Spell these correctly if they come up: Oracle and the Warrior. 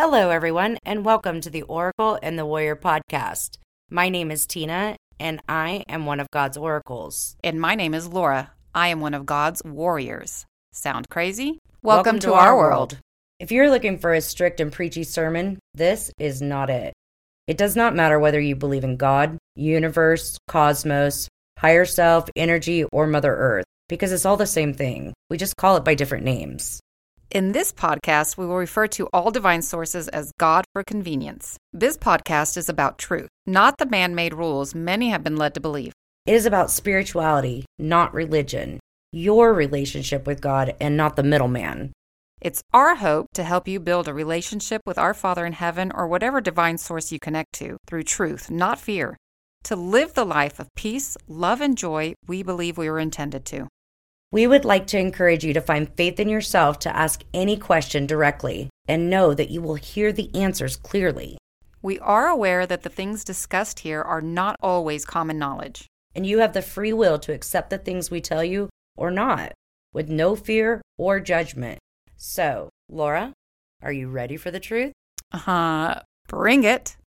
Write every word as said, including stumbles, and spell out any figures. Hello, everyone, and welcome to the Oracle and the Warrior podcast. My name is Tina, and I am one of God's oracles. And my name is Laura. I am one of God's warriors. Sound crazy? Welcome, welcome to, to our world. world. If you're looking for a strict and preachy sermon, this is not it. It does not matter whether you believe in God, universe, cosmos, higher self, energy, or Mother Earth, because it's all the same thing. We just call it by different names. In this podcast, we will refer to all divine sources as God for convenience. This podcast is about truth, not the man-made rules many have been led to believe. It is about spirituality, not religion, your relationship with God and not the middleman. It's our hope to help you build a relationship with our Father in heaven or whatever divine source you connect to through truth, not fear, to live the life of peace, love, and joy we believe we were intended to. We would like to encourage you to find faith in yourself to ask any question directly and know that you will hear the answers clearly. We are aware that the things discussed here are not always common knowledge. And you have the free will to accept the things we tell you or not, with no fear or judgment. So, Laura, are you ready for the truth? Uh-huh. Bring it.